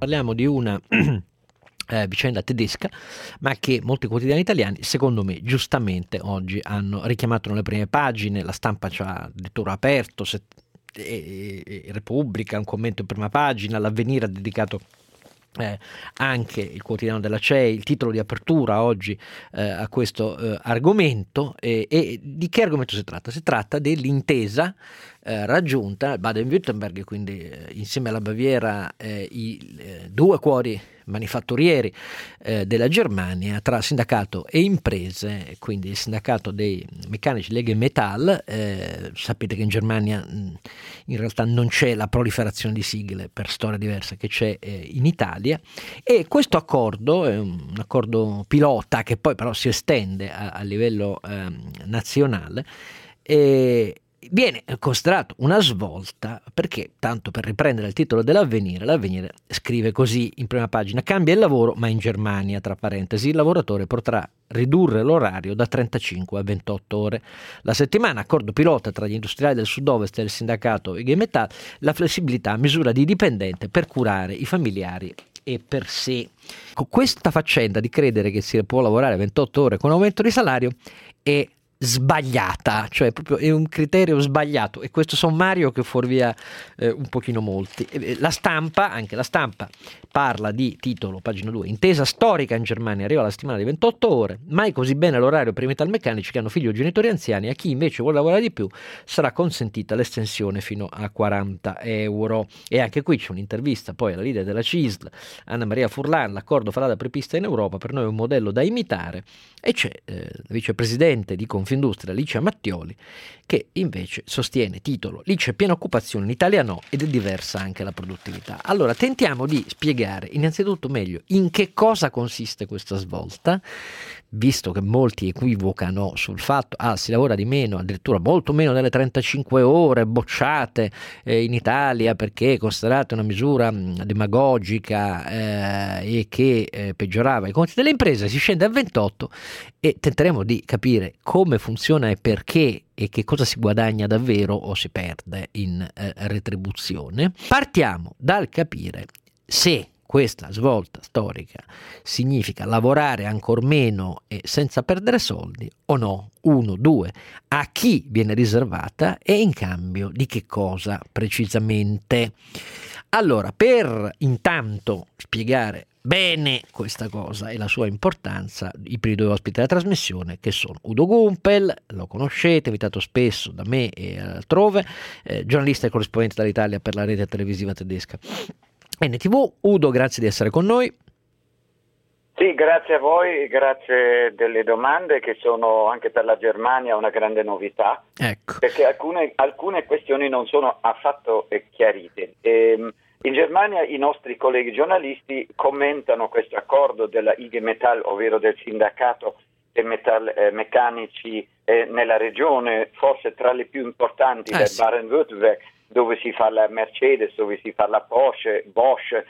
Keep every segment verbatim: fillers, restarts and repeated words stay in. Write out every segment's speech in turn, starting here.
Parliamo di una eh, vicenda tedesca, ma che molti quotidiani italiani, secondo me, giustamente oggi hanno richiamato nelle prime pagine. La Stampa ci ha addirittura aperto, se, eh, eh, Repubblica, un commento in prima pagina, l'Avvenire ha dedicato Eh, anche il quotidiano della C E I, il titolo di apertura oggi eh, a questo eh, argomento. E, e di che argomento si tratta? Si tratta dell'intesa eh, raggiunta al Baden-Württemberg, quindi eh, insieme alla Baviera, eh, i eh, due cuori manifatturieri eh, della Germania, tra sindacato e imprese, quindi il sindacato dei meccanici I G Metall. Eh, sapete che in Germania mh, in realtà non c'è la proliferazione di sigle per storia diversa che c'è eh, in Italia, e questo accordo è un accordo pilota che poi però si estende a, a livello eh, nazionale, e viene considerato una svolta perché, tanto per riprendere il titolo dell'Avvenire, l'Avvenire scrive così in prima pagina: cambia il lavoro, ma in Germania, tra parentesi, il lavoratore potrà ridurre l'orario da trentacinque a ventotto ore la settimana. Accordo pilota tra gli industriali del sud-ovest e il sindacato I G Metall, la flessibilità a misura di dipendente per curare i familiari e per sé. Con questa faccenda di credere che si può lavorare ventotto ore con aumento di salario è sbagliata, cioè proprio è un criterio sbagliato, e questo sommario che fuorvia eh, un pochino molti. La Stampa, anche la Stampa parla di titolo, pagina due, intesa storica in Germania, arriva la settimana di ventotto ore, mai così bene l'orario per i metalmeccanici che hanno figli o genitori anziani, a chi invece vuole lavorare di più sarà consentita l'estensione fino a quaranta euro. E anche qui c'è un'intervista poi alla leader della C I S L, Annamaria Furlan: l'accordo farà da apripista in Europa, per noi è un modello da imitare. E c'è eh, la vicepresidente di Confindustria Confindustria, Licia Mattioli, che invece sostiene, titolo: lì c'è piena occupazione, in Italia no, ed è diversa anche la produttività. Allora tentiamo di spiegare innanzitutto meglio in che cosa consiste questa svolta, visto che molti equivocano sul fatto: ah, si lavora di meno, addirittura molto meno delle trentacinque ore bocciate eh, in Italia perché considerate una misura demagogica eh, e che eh, peggiorava i conti delle imprese. Si scende a ventotto, e tenteremo di capire come funziona e perché, e che cosa si guadagna davvero o si perde in eh, retribuzione. Partiamo dal capire se questa svolta storica significa lavorare ancor meno e senza perdere soldi o no. Uno, due, a chi viene riservata e in cambio di che cosa precisamente. Allora, per intanto spiegare bene questa cosa e la sua importanza, i primi due ospiti della trasmissione, che sono Udo Gumpel, lo conoscete, invitato spesso da me e altrove, eh, giornalista e corrispondente dall'Italia per la rete televisiva tedesca N T V. Udo, grazie di essere con noi. Sì, grazie a voi, grazie delle domande, che sono anche per la Germania una grande novità, ecco, perché alcune, alcune questioni non sono affatto chiarite. Ehm, In Germania i nostri colleghi giornalisti commentano questo accordo della I G Metall, ovvero del sindacato dei metal, eh, meccanici eh, nella regione, forse tra le più importanti eh, del sì. Baden-Württemberg, dove si fa la Mercedes, dove si fa la Porsche, Bosch, eh,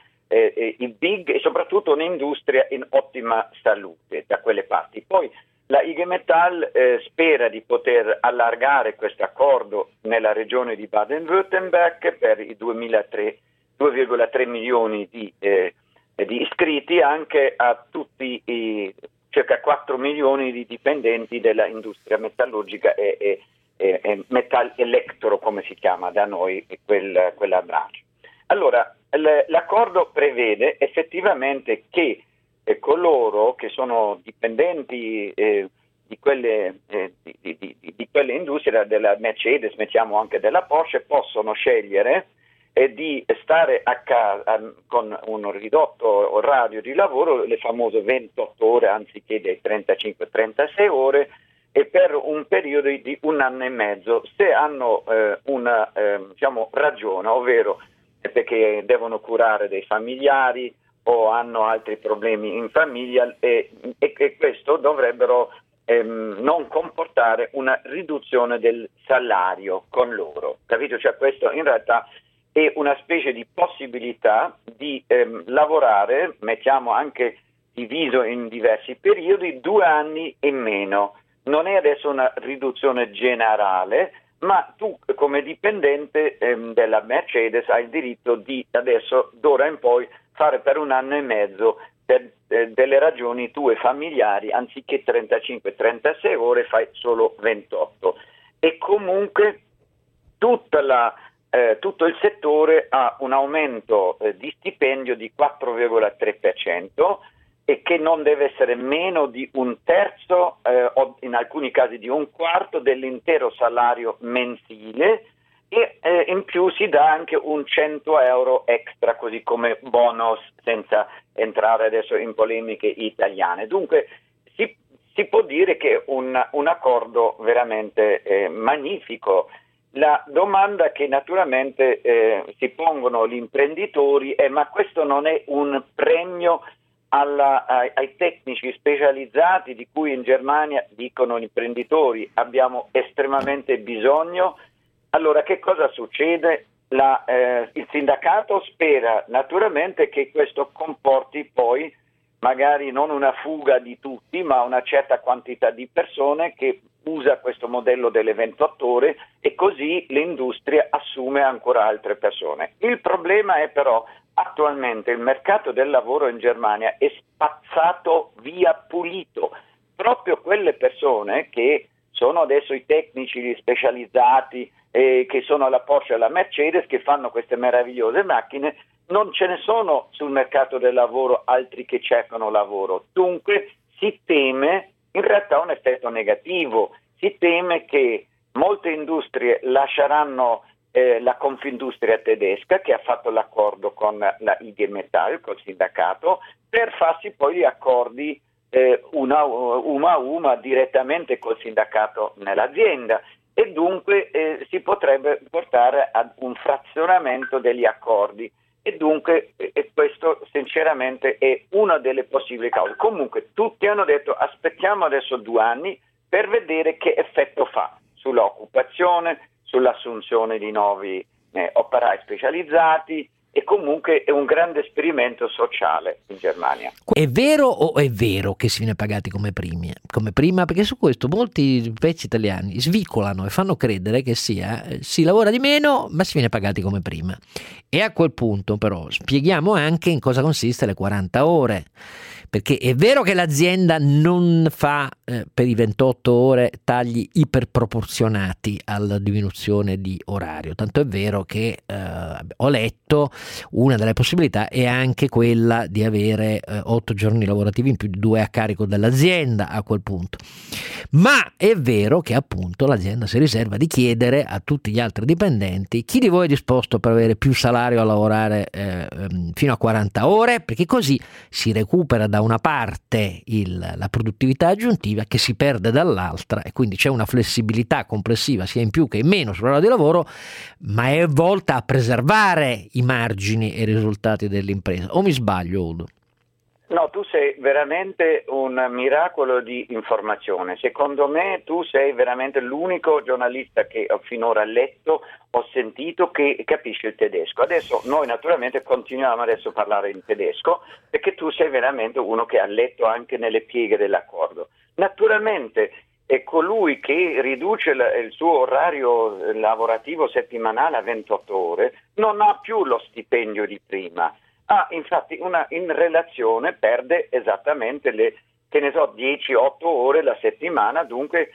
eh, i big, e soprattutto un'industria in ottima salute da quelle parti. Poi la I G Metall eh, spera di poter allargare questo accordo nella regione di Baden-Württemberg per il duemilatré. due virgola tre milioni di, eh, di iscritti, anche a tutti i circa quattro milioni di dipendenti della industria metallurgica e, e, e, e metal electro, come si chiama da noi quel, quella branch. Allora, l'accordo prevede effettivamente che eh, coloro che sono dipendenti eh, di quelle eh, di, di, di, di quelle industrie, della Mercedes, mettiamo anche della Porsche, possono scegliere e di stare a casa con un ridotto orario di lavoro, le famose ventotto ore anziché dei trentacinque trentasei ore, e per un periodo di un anno e mezzo, se hanno eh, una eh, diciamo ragione, ovvero perché devono curare dei familiari o hanno altri problemi in famiglia, e, e, e questo dovrebbero ehm, non comportare una riduzione del salario con loro, capito? Cioè questo in realtà e una specie di possibilità di ehm, lavorare, mettiamo anche diviso in diversi periodi, due anni e meno. Non è adesso una riduzione generale, ma tu come dipendente ehm, della Mercedes hai il diritto di adesso, d'ora in poi, fare per un anno e mezzo per eh, delle ragioni tue familiari, anziché trentacinque trentasei ore fai solo ventotto. E comunque tutta la, eh, tutto il settore ha un aumento eh, di stipendio di quattro virgola tre per cento e che non deve essere meno di un terzo, eh, o in alcuni casi di un quarto dell'intero salario mensile, e eh, in più si dà anche un cento euro extra, così come bonus, senza entrare adesso in polemiche italiane. Dunque si, si può dire che è un, un accordo veramente eh, magnifico. La domanda che naturalmente eh, si pongono gli imprenditori è: ma questo non è un premio Alla, ai, ai tecnici specializzati di cui in Germania, dicono gli imprenditori, abbiamo estremamente bisogno? Allora che cosa succede? La, eh, il sindacato spera naturalmente che questo comporti poi magari non una fuga di tutti, ma una certa quantità di persone che usa questo modello delle ventotto ore, e così l'industria assume ancora altre persone. Il problema è però: attualmente il mercato del lavoro in Germania è spazzato via pulito. Proprio quelle persone che sono adesso i tecnici, gli specializzati, eh, che sono alla Porsche e alla Mercedes, che fanno queste meravigliose macchine, non ce ne sono sul mercato del lavoro altri che cercano lavoro. Dunque si teme in realtà un effetto negativo, si teme che molte industrie lasceranno Eh, la Confindustria tedesca, che ha fatto l'accordo con la I G Metall, col sindacato, per farsi poi gli accordi eh, una, una a una direttamente col sindacato nell'azienda, e dunque eh, si potrebbe portare ad un frazionamento degli accordi, e dunque eh, questo sinceramente è una delle possibili cause. Comunque tutti hanno detto: aspettiamo adesso due anni per vedere che effetto fa sull'occupazione, sull'assunzione di nuovi eh, operai specializzati, e comunque è un grande esperimento sociale in Germania. È vero o è vero che si viene pagati come primi? Come prima? Perché su questo molti pezzi italiani svicolano e fanno credere che sia si lavora di meno ma si viene pagati come prima. E a quel punto però spieghiamo anche in cosa consiste le quaranta ore. Perché è vero che l'azienda non fa eh, per i ventotto ore tagli iperproporzionati alla diminuzione di orario, tanto è vero che eh, ho letto una delle possibilità è anche quella di avere eh, otto giorni lavorativi in più, due a carico dell'azienda a quel punto. Ma è vero che appunto l'azienda si riserva di chiedere a tutti gli altri dipendenti: chi di voi è disposto per avere più salario a lavorare eh, fino a quaranta ore, perché così si recupera da una parte il, la produttività aggiuntiva che si perde dall'altra, e quindi c'è una flessibilità complessiva sia in più che in meno sull'ora di lavoro, ma è volta a preservare i margini e i risultati dell'impresa. O mi sbaglio, Udo? No, tu sei veramente un miracolo di informazione. Secondo me tu sei veramente l'unico giornalista che ho finora letto, ho sentito, che capisce il tedesco. Adesso noi naturalmente continuiamo adesso a parlare in tedesco, perché tu sei veramente uno che ha letto anche nelle pieghe dell'accordo. Naturalmente è colui che riduce il suo orario lavorativo settimanale a ventotto ore, non ha più lo stipendio di prima. Ah, infatti una in relazione perde esattamente le, che ne so, dieci otto ore la settimana. Dunque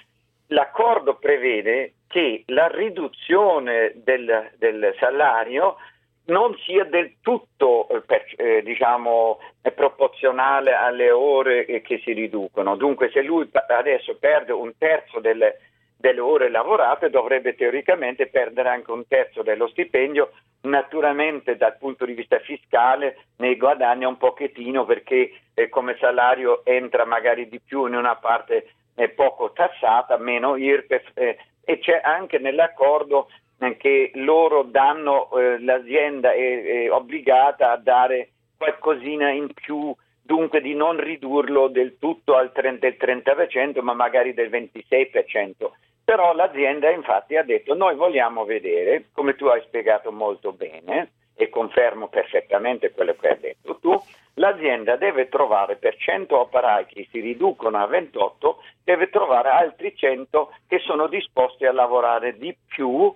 l'accordo prevede che la riduzione del, del salario non sia del tutto eh, per, eh, diciamo eh, proporzionale alle ore eh, che si riducono. Dunque se lui adesso perde un terzo delle, delle ore lavorate, dovrebbe teoricamente perdere anche un terzo dello stipendio. Naturalmente dal punto di vista fiscale ne guadagna un pochettino, perché eh, come salario entra magari di più in una parte eh, poco tassata, meno I R P E F, eh, e c'è anche nell'accordo eh, che loro danno, eh, l'azienda è, è obbligata a dare qualcosina in più, dunque di non ridurlo del tutto al trenta, del trenta per cento, ma magari del ventisei per cento. Però l'azienda infatti ha detto: noi vogliamo vedere, come tu hai spiegato molto bene, e confermo perfettamente quello che hai detto tu, l'azienda deve trovare per cento operai che si riducono a ventotto, deve trovare altri cento che sono disposti a lavorare di più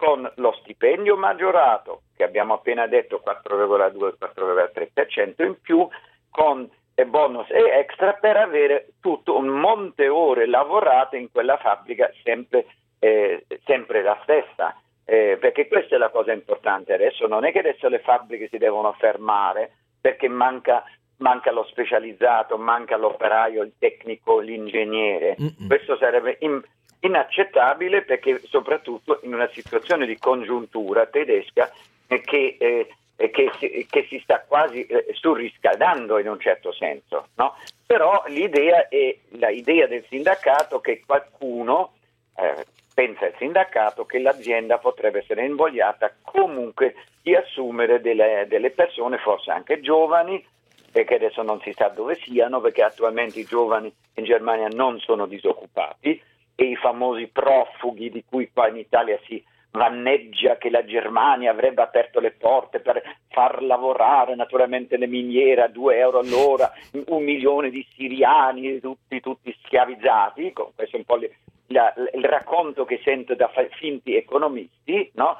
con lo stipendio maggiorato, che abbiamo appena detto quattro virgola due quattro virgola tre per cento in più, con bonus e extra per avere tutto un monte ore lavorate in quella fabbrica sempre, eh, sempre la stessa. Eh, perché questa è la cosa importante adesso, non è che adesso le fabbriche si devono fermare perché manca, manca lo specializzato, manca l'operaio, il tecnico, l'ingegnere. Mm-mm. Questo sarebbe in, inaccettabile, perché soprattutto in una situazione di congiuntura tedesca eh, che eh, Che si, che si sta quasi surriscaldando in un certo senso, no? Però l'idea è l'idea del sindacato, che qualcuno eh, pensa il sindacato che l'azienda potrebbe essere invogliata comunque di assumere delle, delle persone, forse anche giovani, perché adesso non si sa dove siano, perché attualmente i giovani in Germania non sono disoccupati, e i famosi profughi di cui qua in Italia si vanneggia che la Germania avrebbe aperto le porte per far lavorare naturalmente le miniere a due euro all'ora, un milione di siriani tutti tutti schiavizzati. Questo è un po' le, la, il racconto che sento da finti economisti, no?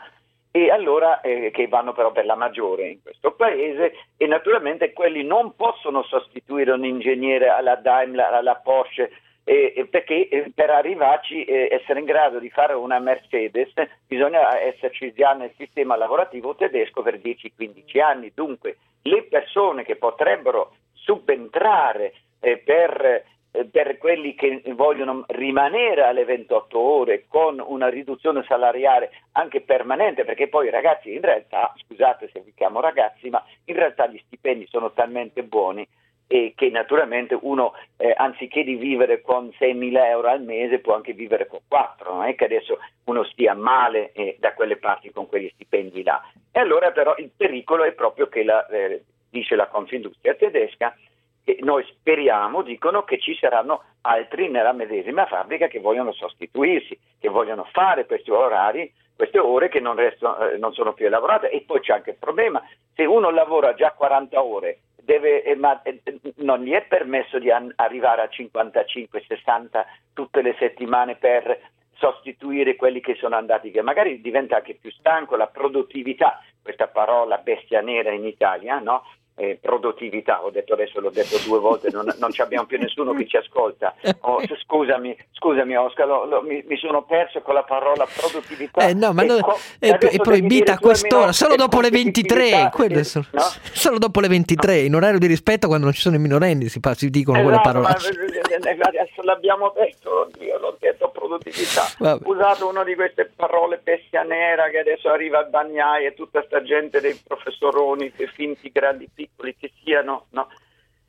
E allora eh, che vanno però per la maggiore in questo paese, e naturalmente quelli non possono sostituire un ingegnere alla Daimler, alla Porsche, Eh, perché eh, per arrivarci, eh, essere in grado di fare una Mercedes, eh, bisogna esserci già nel sistema lavorativo tedesco per dieci quindici anni. Dunque le persone che potrebbero subentrare eh, per, eh, per quelli che vogliono rimanere alle ventotto ore con una riduzione salariale anche permanente, perché poi ragazzi, in realtà, scusate se vi chiamo ragazzi, ma in realtà gli stipendi sono talmente buoni e che naturalmente uno eh, anziché di vivere con seimila euro al mese può anche vivere con quattro, non è che adesso uno stia male eh, da quelle parti con quegli stipendi là. E allora però il pericolo è proprio che la, eh, dice la Confindustria tedesca, che noi speriamo, dicono, che ci saranno altri nella medesima fabbrica che vogliono sostituirsi, che vogliono fare questi orari, queste ore che non, restano, eh, non sono più lavorate. E poi c'è anche il problema, se uno lavora già quaranta ore deve, eh, ma, eh, non gli è permesso di an- arrivare a cinquantacinque sessanta tutte le settimane per sostituire quelli che sono andati, che magari diventa anche più stanco. La produttività, questa parola bestia nera in Italia, no? Eh, produttività, ho detto adesso, l'ho detto due volte, non, non ci abbiamo più nessuno che ci ascolta. Oh, scusami, scusami Oscar, lo, lo, mi, mi sono perso con la parola produttività. Eh, no, ma e no, co- è, è proibita a quest'ora, solo dopo le ventitré, quello, so, no? Solo dopo le ventitré, in orario di rispetto, quando non ci sono i minorenni, si, si dicono eh, quelle no, parole. Ma, adesso l'abbiamo detto, io l'ho detto, produttività. Vabbè. Usato una di queste parole bestia nera, che adesso arriva al Bagnai e tutta sta gente dei professoroni, che finti grandi che siano, no?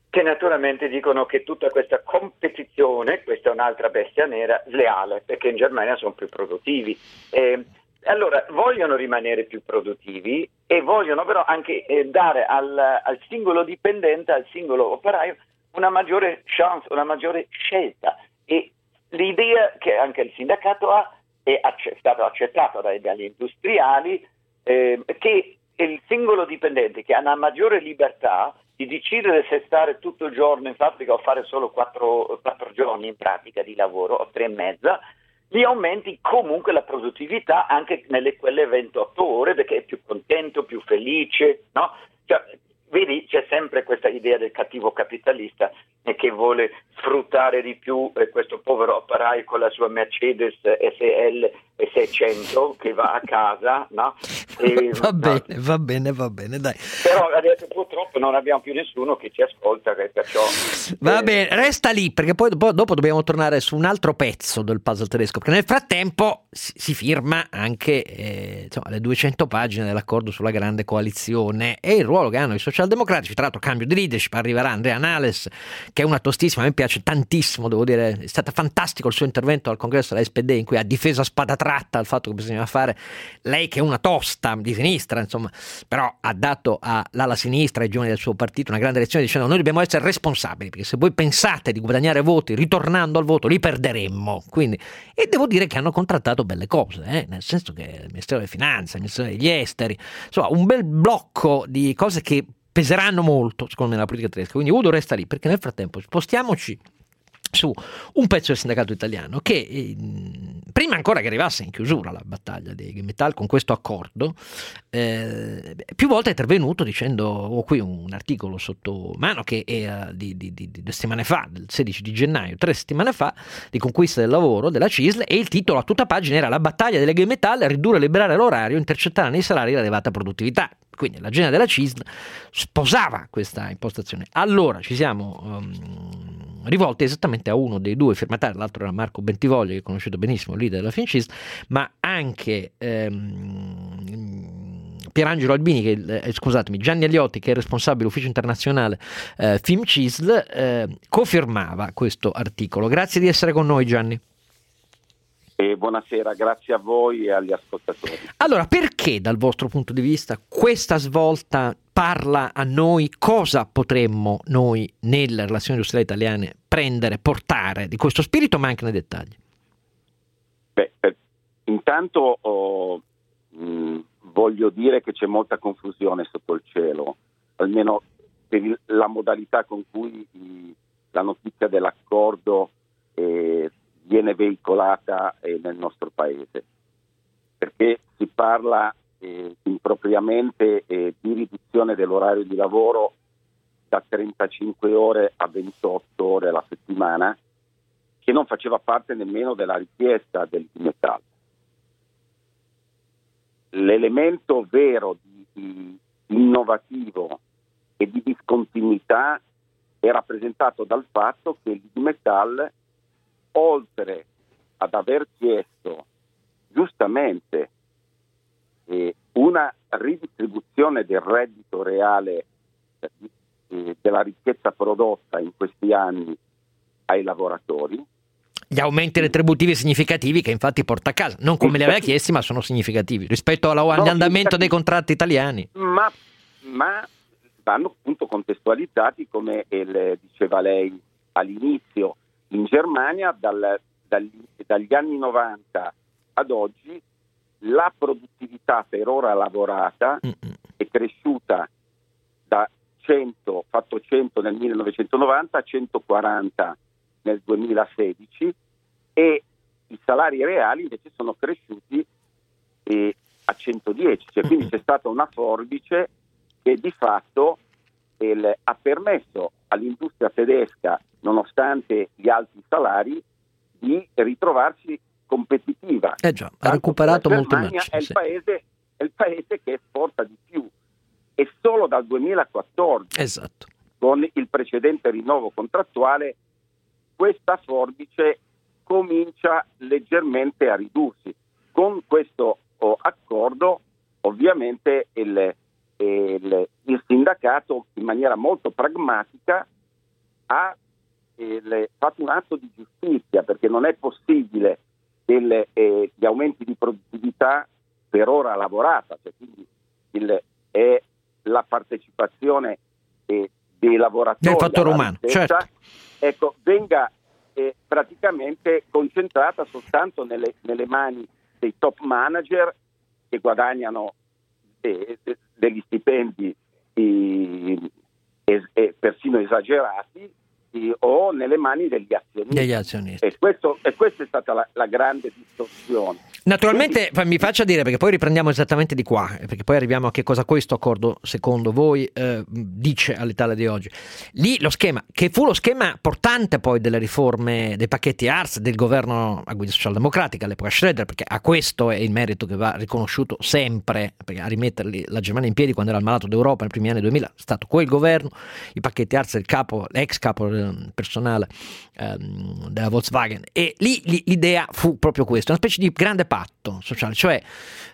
Che naturalmente dicono che tutta questa competizione, questa è un'altra bestia nera, sleale, perché in Germania sono più produttivi. Eh, allora vogliono rimanere più produttivi e vogliono però anche eh, dare al, al singolo dipendente, al singolo operaio, una maggiore chance, una maggiore scelta. E l'idea che anche il sindacato ha è acc- stato accettato dai, dagli industriali, eh, che il singolo dipendente, che ha una maggiore libertà di decidere se stare tutto il giorno in fabbrica o fare solo quattro, quattro giorni in pratica di lavoro, o tre e mezza, gli aumenti comunque la produttività anche nelle quelle ventotto ore, perché è più contento, più felice, no? Cioè, vedi, c'è sempre questa idea del cattivo capitalista che vuole sfruttare di più questo povero operaio con la sua Mercedes S L seicento che va a casa, no? E, va bene, no. va bene, va bene, dai. Però adesso purtroppo non abbiamo più nessuno che ci ascolta, perciò va eh... bene, resta lì, perché poi dopo, dopo dobbiamo tornare su un altro pezzo del puzzle tedesco, perché nel frattempo si, si firma anche eh, insomma, le duecento pagine dell'accordo sulla grande coalizione e il ruolo che hanno i socialisti democratici. Tra l'altro, cambio di leadership, arriverà Andrea Nales, che è una tostissima, a me piace tantissimo, devo dire, è stato fantastico il suo intervento al congresso della S P D, in cui ha difeso a spada tratta il fatto che bisognava fare, lei che è una tosta di sinistra, insomma, però ha dato all'ala sinistra, ai giovani del suo partito, una grande lezione, dicendo: noi dobbiamo essere responsabili, perché se voi pensate di guadagnare voti ritornando al voto, li perderemmo. Quindi, e devo dire che hanno contrattato belle cose, eh? Nel senso che il Ministero delle Finanze, il Ministero degli Esteri, insomma un bel blocco di cose che peseranno molto, secondo me, nella politica tedesca. Quindi Udo resta lì, perché nel frattempo spostiamoci su un pezzo del sindacato italiano che eh, prima ancora che arrivasse in chiusura la battaglia di I G Metall con questo accordo eh, più volte è intervenuto dicendo, ho qui un articolo sotto mano che era di, di, di, di due settimane fa, del sedici di gennaio, tre settimane fa, di Conquista del lavoro della C I S L, e il titolo a tutta pagina era: la battaglia delle I G Metall, ridurre e liberare l'orario, intercettare nei salari l'elevata produttività. Quindi l'agenda della C I S L sposava questa impostazione. Allora ci siamo um, rivolte esattamente a uno dei due firmatari, l'altro era Marco Bentivoglio, che è conosciuto benissimo, leader della FIMCISL, ma anche ehm, Pierangelo Albini, che, eh, scusatemi, Gianni Alioti, che è responsabile ufficio internazionale eh, FIMCISL, eh, cofirmava questo articolo. Grazie di essere con noi, Gianni. E buonasera, grazie a voi e agli ascoltatori. Allora, perché dal vostro punto di vista questa svolta parla a noi? Cosa potremmo noi nelle relazioni industriali italiane prendere, portare di questo spirito, ma anche nei dettagli? Beh, per, intanto oh, mh, voglio dire che c'è molta confusione sotto il cielo, almeno per il, la modalità con cui i, la notizia dell'accordo eh, viene veicolata eh, nel nostro paese, perché si parla eh, impropriamente eh, di riduzione dell'orario di lavoro da trentacinque ore a ventotto ore alla settimana, che non faceva parte nemmeno della richiesta del Dimetal. L'elemento vero di, di innovativo e di discontinuità è rappresentato dal fatto che il Dimetal, oltre ad aver chiesto giustamente eh, una ridistribuzione del reddito reale eh, della ricchezza prodotta in questi anni ai lavoratori, gli aumenti retributivi significativi che infatti porta a casa, non come li aveva chiesti, ma sono significativi rispetto all'andamento dei contratti italiani, ma, ma vanno appunto contestualizzati, come il, diceva lei all'inizio. In Germania dal, dal, dagli anni novanta ad oggi la produttività per ora lavorata Mm-mm. è cresciuta da cento, fatto cento nel millenovecentonovanta a centoquaranta nel duemilasedici, e i salari reali invece sono cresciuti eh, a centodieci, cioè, quindi c'è stata una forbice che di fatto eh, ha permesso all'industria tedesca, nonostante gli alti salari, di ritrovarsi competitiva. Eh già, ha recuperato molto. La Germania è il, sì. paese, è il paese che esporta di più, e solo dal duemilaquattordici, esatto, con il precedente rinnovo contrattuale, questa forbice comincia leggermente a ridursi. Con questo oh, accordo, ovviamente, il, il, il sindacato, in maniera molto pragmatica, ha Eh, fatto un atto di giustizia, perché non è possibile delle, eh, gli aumenti di produttività per ora lavorata, cioè quindi il, è la partecipazione eh, dei lavoratori del fattore umano, certo, ecco, venga eh, praticamente concentrata soltanto nelle, nelle mani dei top manager, che guadagnano eh, degli stipendi eh, eh, eh, persino esagerati, o nelle mani degli azionisti, degli azionisti. E, questo, e questa è stata la, la grande distorsione. Naturalmente, quindi, mi faccia dire, perché poi riprendiamo esattamente di qua, perché poi arriviamo a che cosa questo accordo secondo voi eh, dice all'Italia di oggi. Lì lo schema, che fu lo schema portante poi delle riforme, dei pacchetti ARS del governo a guida socialdemocratica all'epoca Schroeder, perché a questo è il merito che va riconosciuto sempre, perché a rimetterli la Germania in piedi quando era il malato d'Europa nei primi anni duemila è stato quel governo. I pacchetti ARS del capo, l'ex capo personale ehm, della Volkswagen, e lì, lì l'idea fu proprio questa, una specie di grande patto sociale, cioè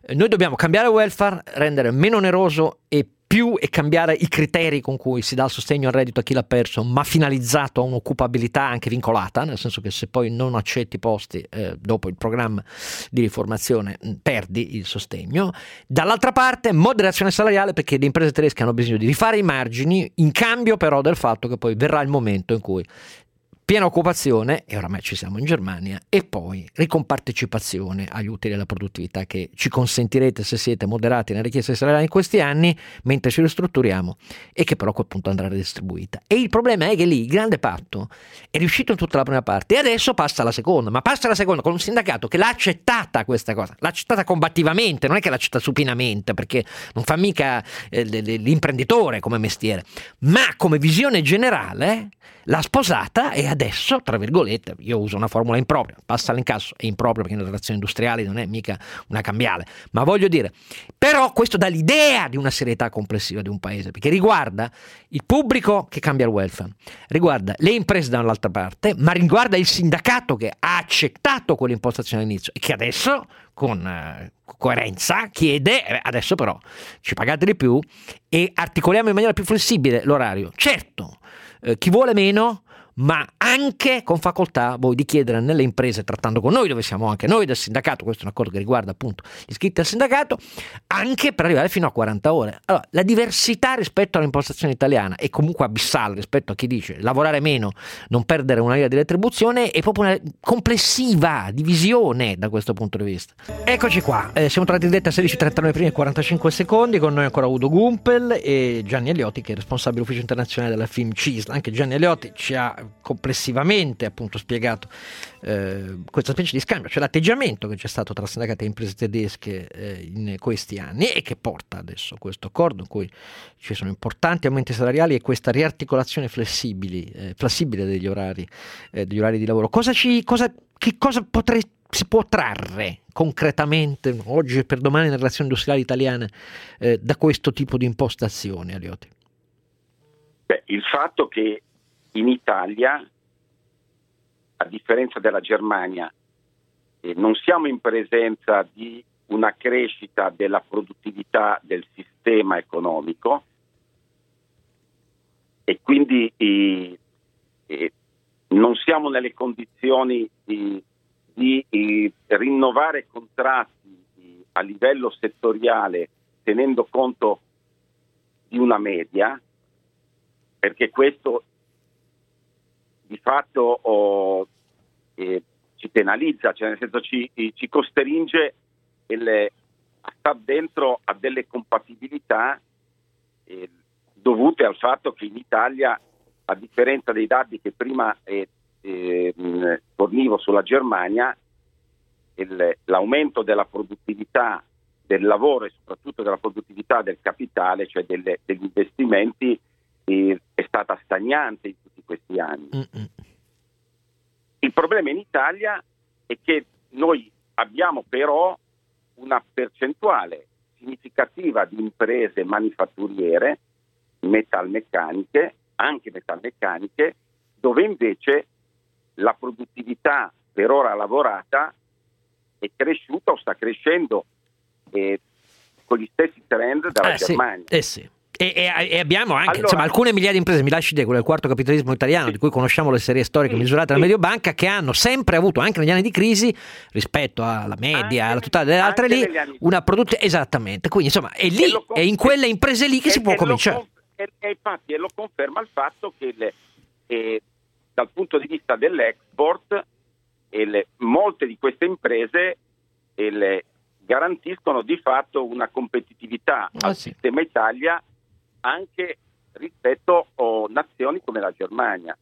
eh, noi dobbiamo cambiare il welfare, rendere meno oneroso e più, e cambiare i criteri con cui si dà il sostegno al reddito a chi l'ha perso, ma finalizzato a un'occupabilità anche vincolata, nel senso che se poi non accetti posti eh, dopo il programma di riformazione mh, perdi il sostegno. Dall'altra parte moderazione salariale, perché le imprese tedesche hanno bisogno di rifare i margini, in cambio però del fatto che poi verrà il momento in cui piena occupazione, e oramai ci siamo in Germania, e poi ricompartecipazione agli utili e alla produttività, che ci consentirete se siete moderati nelle richieste salariali in questi anni, mentre ci ristrutturiamo, e che però a quel punto andrà redistribuita. E il problema è che lì il grande patto è riuscito in tutta la prima parte e adesso passa alla seconda, ma passa alla seconda con un sindacato che l'ha accettata questa cosa, l'ha accettata combattivamente, non è che l'ha accettata supinamente, perché non fa mica eh, l'imprenditore come mestiere, ma come visione generale l'ha sposata, e adesso, tra virgolette, io uso una formula impropria, passa all'incasso, è improprio perché nella relazione industriale non è mica una cambiale, ma voglio dire, però questo dà l'idea di una serietà complessiva di un paese, perché riguarda il pubblico che cambia il welfare, riguarda le imprese da un'altra parte, ma riguarda il sindacato che ha accettato quell'impostazione all'inizio e che adesso con coerenza chiede, adesso però ci pagate di più e articoliamo in maniera più flessibile l'orario, certo, eh, chi vuole meno, ma anche con facoltà voi di chiedere nelle imprese, trattando con noi, dove siamo anche noi del sindacato, questo è un accordo che riguarda appunto gli iscritti al sindacato, anche per arrivare fino a quaranta ore. Allora, la diversità rispetto all'impostazione italiana e comunque abissale rispetto a chi dice lavorare meno, non perdere una lira di retribuzione, è proprio una complessiva divisione da questo punto di vista. Eccoci qua, eh, siamo tornati in diretta a sedici e trentanove primi e quarantacinque secondi, con noi ancora Udo Gumpel e Gianni Alioti, che è responsabile ufficio internazionale della FIMCISL. Anche Gianni Alioti ci ha complessivamente appunto spiegato eh, questa specie di scambio, cioè l'atteggiamento che c'è stato tra sindacati e imprese tedesche eh, in questi anni, e che porta adesso a questo accordo in cui ci sono importanti aumenti salariali e questa riarticolazione flessibili, eh, flessibile degli orari, eh, degli orari di lavoro. Cosa ci, cosa, che cosa potrei, si può trarre concretamente oggi e per domani nella relazione industriale italiana eh, da questo tipo di impostazione, Alioti? Beh, il fatto che in Italia, a differenza della Germania, eh, non siamo in presenza di una crescita della produttività del sistema economico, e quindi eh, eh, non siamo nelle condizioni di, di, di rinnovare contratti di, a livello settoriale tenendo conto di una media, perché questo di fatto oh, eh, ci penalizza, cioè nel senso ci, ci costringe il, a star dentro a delle compatibilità eh, dovute al fatto che in Italia, a differenza dei dati che prima eh, eh, fornivo sulla Germania, il, l'aumento della produttività del lavoro e soprattutto della produttività del capitale, cioè delle, degli investimenti, eh, è stata stagnante in tutti questi anni. Mm-mm. Il problema in Italia è che noi abbiamo però una percentuale significativa di imprese manifatturiere, metalmeccaniche, anche metalmeccaniche, dove invece la produttività per ora lavorata è cresciuta o sta crescendo eh, con gli stessi trend della eh, Germania. Sì, eh sì. E, e, e abbiamo anche allora, insomma, alcune migliaia di imprese, mi lasci dire, quello del quarto capitalismo italiano, sì, di cui conosciamo le serie storiche sì, misurate dalla sì. Mediobanca, che hanno sempre avuto, anche negli anni di crisi, rispetto alla media, anche, alla totale delle altre lì, una produttività. Esattamente, quindi insomma è lì, con- è in quelle imprese lì che e, si può e cominciare. Con- e, e infatti e lo conferma il fatto che le, eh, dal punto di vista dell'export eh, le, molte di queste imprese eh, le, garantiscono di fatto una competitività ah, al sì. sistema Italia anche rispetto a nazioni come la Germania.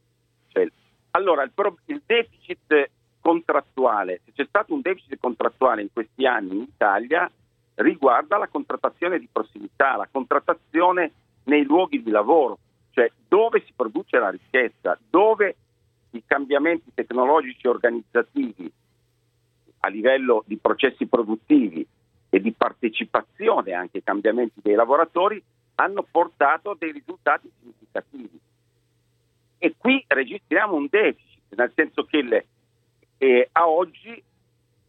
Cioè, allora il, pro- il deficit contrattuale, se c'è stato un deficit contrattuale in questi anni in Italia, riguarda la contrattazione di prossimità, la contrattazione nei luoghi di lavoro, cioè dove si produce la ricchezza, dove i cambiamenti tecnologici e organizzativi a livello di processi produttivi e di partecipazione anche ai cambiamenti dei lavoratori hanno portato dei risultati significativi. E qui registriamo un deficit, nel senso che le, eh, a oggi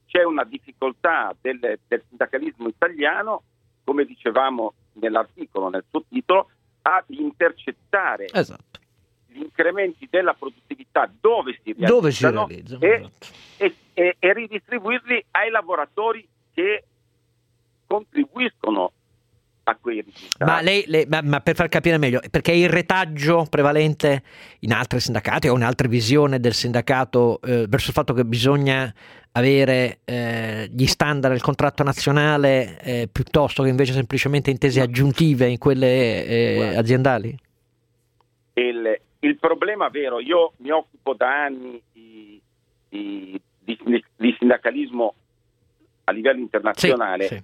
c'è una difficoltà del, del sindacalismo italiano, come dicevamo nell'articolo, nel suo titolo, ad intercettare esatto. gli incrementi della produttività dove si realizzano, dove si realizzano e, esatto. e, e, e ridistribuirli ai lavoratori che contribuiscono a quei risultati. Ma, lei, lei, ma, ma per far capire meglio, perché il retaggio prevalente in altri sindacati o un'altra visione del sindacato eh, verso il fatto che bisogna avere eh, gli standard del contratto nazionale eh, piuttosto che invece semplicemente intese aggiuntive in quelle eh, aziendali? Il, il problema vero, io mi occupo da anni di, di, di, di sindacalismo a livello internazionale, sì, sì.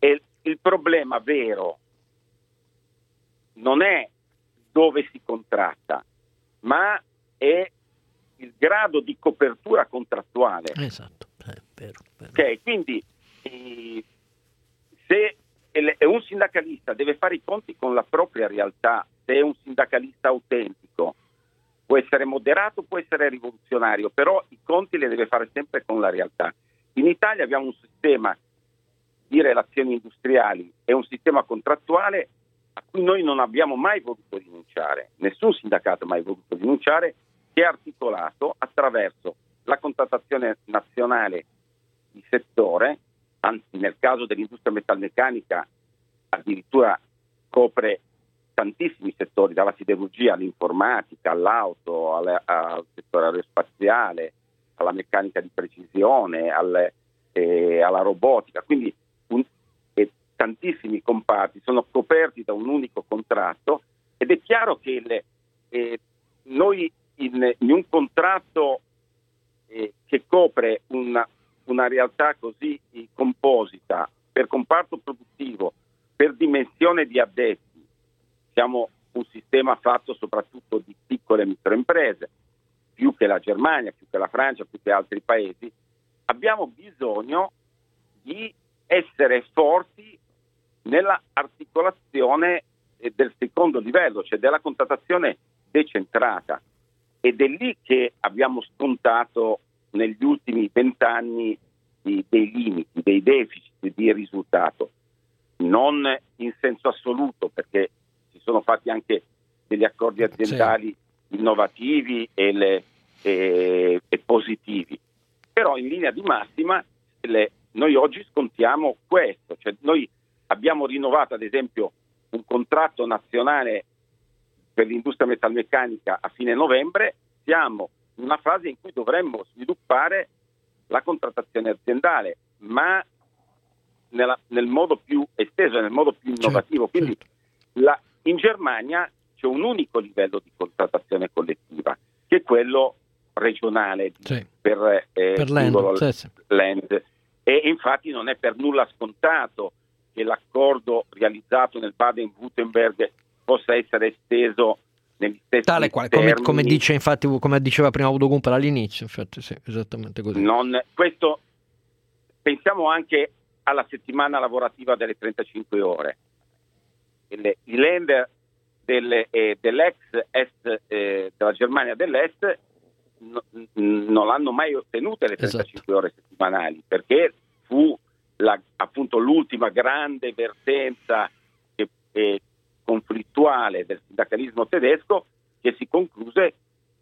E il problema vero non è dove si contratta, ma è il grado di copertura contrattuale. Esatto, è vero, è vero. Okay, quindi eh, se un sindacalista deve fare i conti con la propria realtà, se è un sindacalista autentico, può essere moderato, può essere rivoluzionario, però i conti li deve fare sempre con la realtà. In Italia abbiamo un sistema di relazioni industriali e un sistema contrattuale a cui noi non abbiamo mai voluto rinunciare, nessun sindacato ha mai voluto rinunciare, che è articolato attraverso la contrattazione nazionale di settore, anzi nel caso dell'industria metalmeccanica addirittura copre tantissimi settori, dalla siderurgia all'informatica, all'auto, al, al settore aerospaziale, alla meccanica di precisione, al, eh, alla robotica, quindi un, eh, tantissimi comparti sono coperti da un unico contratto ed è chiaro che le, eh, noi in, in un contratto eh, che copre una, una realtà così composita per comparto produttivo, per dimensione di addetti, siamo un sistema fatto soprattutto di piccole e microimprese, più che la Germania, più che la Francia, più che altri paesi, abbiamo bisogno di essere forti nella articolazione del secondo livello, cioè della contrattazione decentrata. Ed è lì che abbiamo scontato negli ultimi vent'anni dei limiti, dei deficit di risultato. Non in senso assoluto, perché si sono fatti anche degli accordi aziendali innovativi e, le, e, e positivi, però in linea di massima le, noi oggi scontiamo questo, cioè noi abbiamo rinnovato ad esempio un contratto nazionale per l'industria metalmeccanica a fine novembre, siamo in una fase in cui dovremmo sviluppare la contrattazione aziendale, ma nella, nel modo più esteso, nel modo più innovativo, quindi la, in Germania c'è un unico livello di contrattazione collettiva, che è quello regionale, sì, per, eh, per l'end, sì, sì. l'end. E infatti non è per nulla scontato che l'accordo realizzato nel Baden-Württemberg possa essere esteso negli stessi tale quale, come, come dice infatti, come diceva prima Udo Gumpel all'inizio, infatti sì, esattamente così. Non, questo pensiamo anche alla settimana lavorativa delle trentacinque ore. I Länder Del, eh, dell'ex est eh, della Germania dell'est no, n- non l'hanno mai ottenute le trentacinque esatto. ore settimanali, perché fu la, appunto l'ultima grande vertenza che, eh, conflittuale del sindacalismo tedesco, che si concluse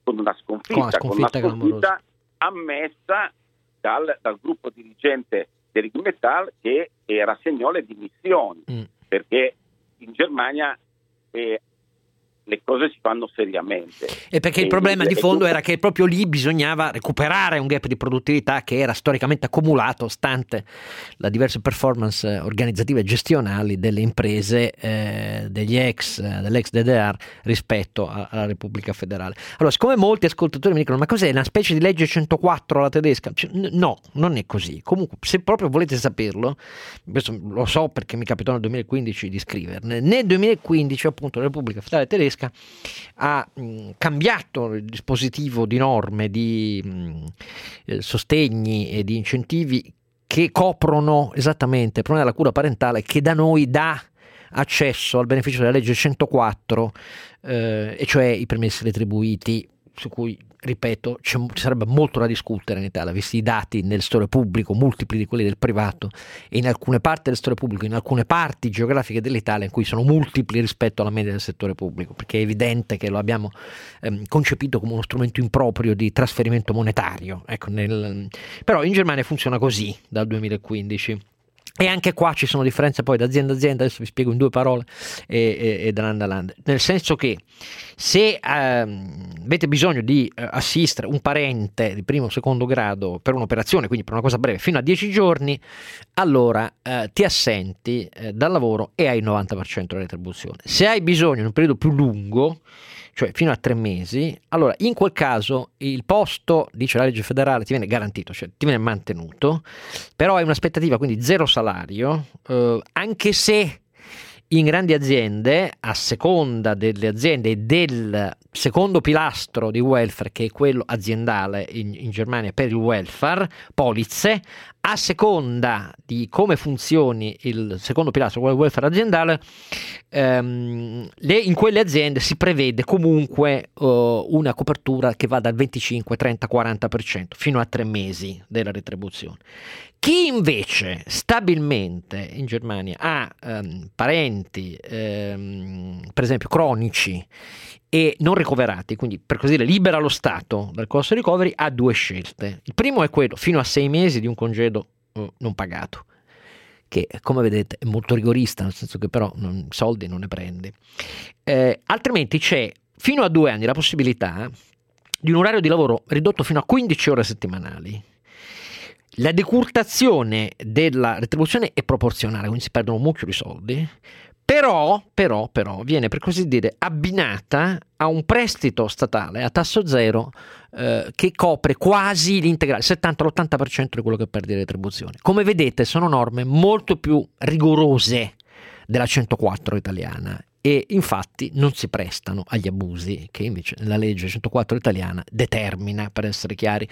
con una sconfitta, con una sconfitta, con una sconfitta ammessa dal, dal gruppo dirigente dell'I G Metall, che eh, rassegnò le dimissioni, mm. perché in Germania eh, le cose si fanno seriamente. E perché il problema di fondo era che proprio lì bisognava recuperare un gap di produttività che era storicamente accumulato stante le diverse performance organizzative e gestionali delle imprese eh, degli ex dell'ex D D R rispetto a, alla Repubblica Federale. Allora, siccome molti ascoltatori mi dicono: ma cos'è una specie di legge centoquattro alla tedesca? No, non è così. Comunque, se proprio volete saperlo, questo lo so perché mi capitò nel duemilaquindici di scriverne, nel duemilaquindici appunto la Repubblica Federale tedesca ha mh, cambiato il dispositivo di norme, di mh, eh, sostegni e di incentivi che coprono esattamente il problema della cura parentale, che da noi dà accesso al beneficio della legge centoquattro, eh, e cioè i permessi retribuiti, su cui, ripeto, ci sarebbe molto da discutere in Italia, visti i dati nel settore pubblico multipli di quelli del privato, e in alcune parti del settore pubblico, in alcune parti geografiche dell'Italia in cui sono multipli rispetto alla media del settore pubblico, perché è evidente che lo abbiamo ehm, concepito come uno strumento improprio di trasferimento monetario. Ecco, nel... però in Germania funziona così dal duemilaquindici. E anche qua ci sono differenze poi da azienda a azienda, adesso vi spiego in due parole, e, e, e da land a land, nel senso che se ehm, avete bisogno di eh, assistere un parente di primo o secondo grado per un'operazione, quindi per una cosa breve, fino a dieci giorni, allora eh, ti assenti eh, dal lavoro e hai il novanta per cento della retribuzione. Se hai bisogno in un periodo più lungo, cioè fino a tre mesi, allora in quel caso il posto, dice la legge federale, ti viene garantito, cioè ti viene mantenuto, però è un'aspettativa, quindi zero salario, eh, anche se in grandi aziende, a seconda delle aziende e del secondo pilastro di welfare, che è quello aziendale in, in Germania per il welfare, polizze, a seconda di come funzioni il secondo pilastro, quello del welfare aziendale, ehm, le, in quelle aziende si prevede comunque eh, una copertura che va dal venticinque, trenta, quaranta per cento fino a tre mesi della retribuzione. Chi invece stabilmente in Germania ha ehm, parenti, ehm, per esempio cronici e non ricoverati, quindi per così dire libera lo Stato dal costo dei ricoveri, ha due scelte. Il primo è quello fino a sei mesi di un congedo eh, non pagato, che come vedete è molto rigorista, nel senso che però non, soldi non ne prende. Eh, altrimenti c'è fino a due anni la possibilità di un orario di lavoro ridotto fino a quindici ore settimanali. La decurtazione della retribuzione è proporzionale, quindi si perdono un mucchio di soldi, però, però, però viene per così dire abbinata a un prestito statale a tasso zero eh, che copre quasi l'integrale, il settanta all'ottanta per cento di quello che perdi di retribuzione. Come vedete sono norme molto più rigorose della centoquattro italiana e infatti non si prestano agli abusi che invece la legge centoquattro italiana determina, per essere chiari.